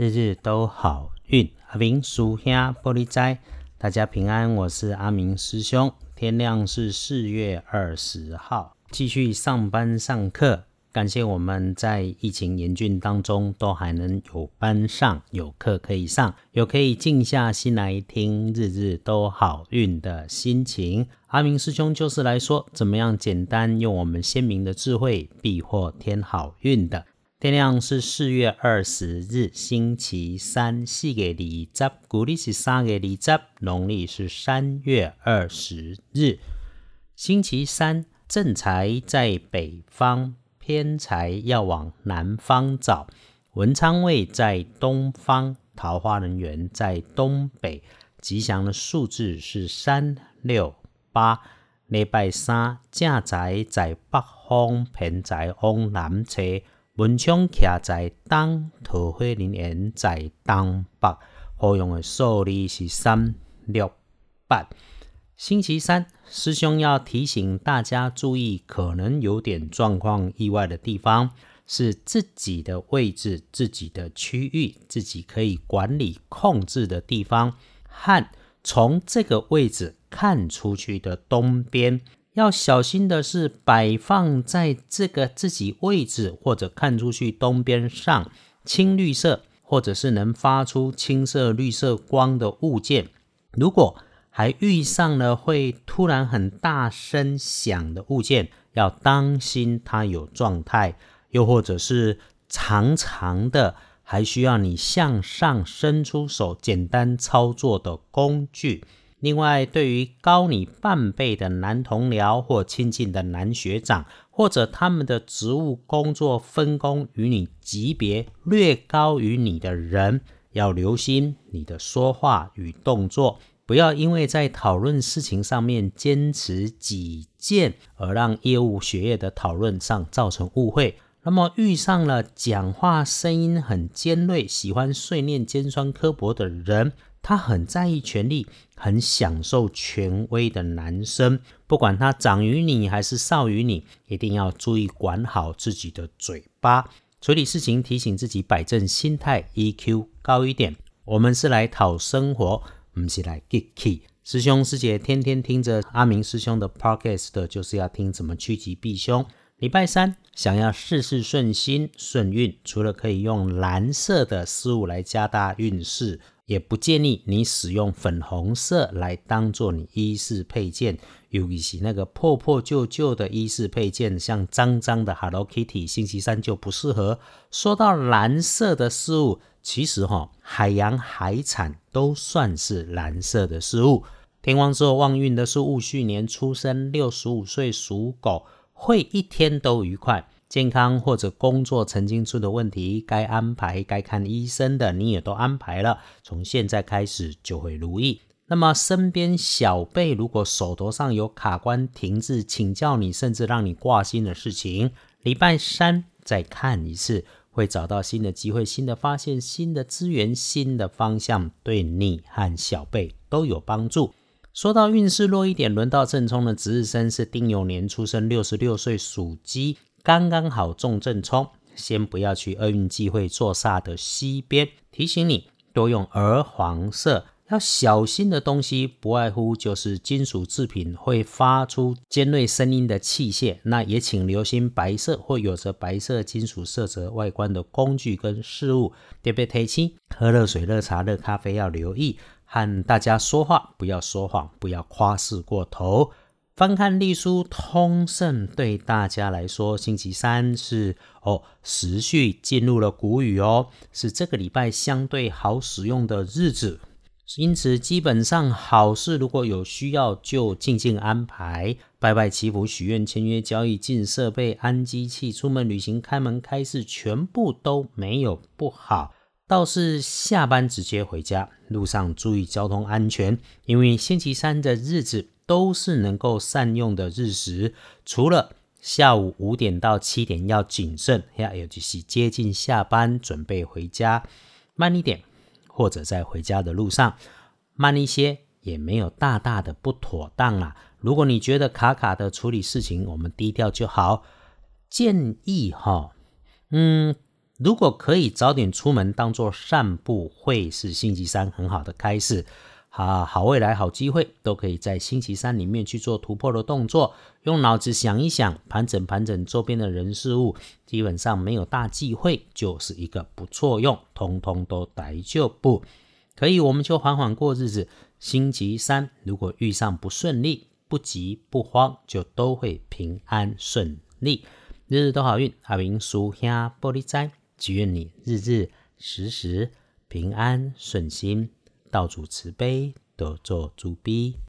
日日都好运。阿明叔兄玻璃斋，大家平安，我是阿明师兄。天亮是4月20号，继续上班上课，感谢我们在疫情严峻当中都还能有班上，有课可以上，有可以静下心来听日日都好运的心情。阿明师兄就是来说怎么样简单用我们先民的智慧避祸添好运的。天亮是4月20日，星期三，4月20，古历是3月20，农历是3月20日。星期三，正财在北方，偏财要往南方找。文昌位在东方，桃花人缘在东北。吉祥的数字是368。礼拜三，正财在北方，偏财往南找。文昌徛在东，桃花人缘在东北，好用的数字是368。星期三，师兄要提醒大家注意，可能有点状况意外的地方是自己的位置、自己的区域、自己可以管理控制的地方，和从这个位置看出去的东边。要小心的是，摆放在这个自己位置或者看出去东边上青绿色或者是能发出青色绿色光的物件，如果还遇上了会突然很大声响的物件，要当心它有状态，又或者是长长的还需要你向上伸出手简单操作的工具。另外，对于高你半辈的男同僚或亲近的男学长，或者他们的职务工作分工与你级别略高于你的人，要留心你的说话与动作，不要因为在讨论事情上面坚持己见而让业务学业的讨论上造成误会。那么遇上了讲话声音很尖锐，喜欢碎念尖酸刻薄的人，他很在意权力，很享受权威的男生，不管他长于你还是少于你，一定要注意管好自己的嘴巴，处理事情提醒自己摆正心态， EQ 高一点。我们是来讨生活，不是来 geeky。 师兄师姐天天听着阿明师兄的 podcast， 就是要听怎么趋吉避凶。礼拜三，想要事事顺心顺运，除了可以用蓝色的事物来加大运势，也不建议你使用粉红色来当做你衣饰配件，尤其是那个破破旧旧的衣饰配件，像脏脏的 Hello Kitty， 星期三就不适合。说到蓝色的事物，其实海洋海产都算是蓝色的事物。天王之后旺运的是戊戌年出生65岁属狗，会一天都愉快。健康或者工作曾经出的问题，该安排该看医生的你也都安排了，从现在开始就会如意。那么身边小辈如果手头上有卡关停滞请教你甚至让你挂心的事情，礼拜三再看一次，会找到新的机会、新的发现、新的资源、新的方向，对你和小辈都有帮助。说到运势弱一点，轮到正冲的值日生是丁酉年出生66岁属鸡，刚刚好重正冲，先不要去厄运忌讳坐煞的西边，提醒你多用鹅黄色。要小心的东西不外乎就是金属制品会发出尖锐声音的器械，那也请留心白色或有着白色金属色泽外观的工具跟事物，特别提醒喝热水、热茶、热咖啡要留意，和大家说话不要说谎，不要夸饰过头。翻看历书通胜，对大家来说星期三是时序进入了谷雨是这个礼拜相对好使用的日子，因此基本上好事如果有需要就静静安排，拜拜、祈福、许愿、签约、交易、进设备、安机器、出门旅行、开门开市，全部都没有不好。倒是下班直接回家路上注意交通安全，因为星期三的日子都是能够善用的日时，除了下午5点到7点要谨慎，也就是接近下班准备回家，慢一点，或者在回家的路上慢一些也没有大大的不妥当啦。如果你觉得卡卡的处理事情，我们低调就好。建议如果可以早点出门当做散步，会是星期三很好的开始。好未来好机会都可以在星期三里面去做突破的动作，用脑子想一想，盘整盘整周边的人事物，基本上没有大忌讳，就是一个不错用，通通都逮就不可以，我们就缓缓过日子。星期三如果遇上不顺利，不急不慌，就都会平安顺利，日日都好运。阿明叔兄玻璃斋，只愿你日日时时平安顺心，道主慈悲，得做主悲。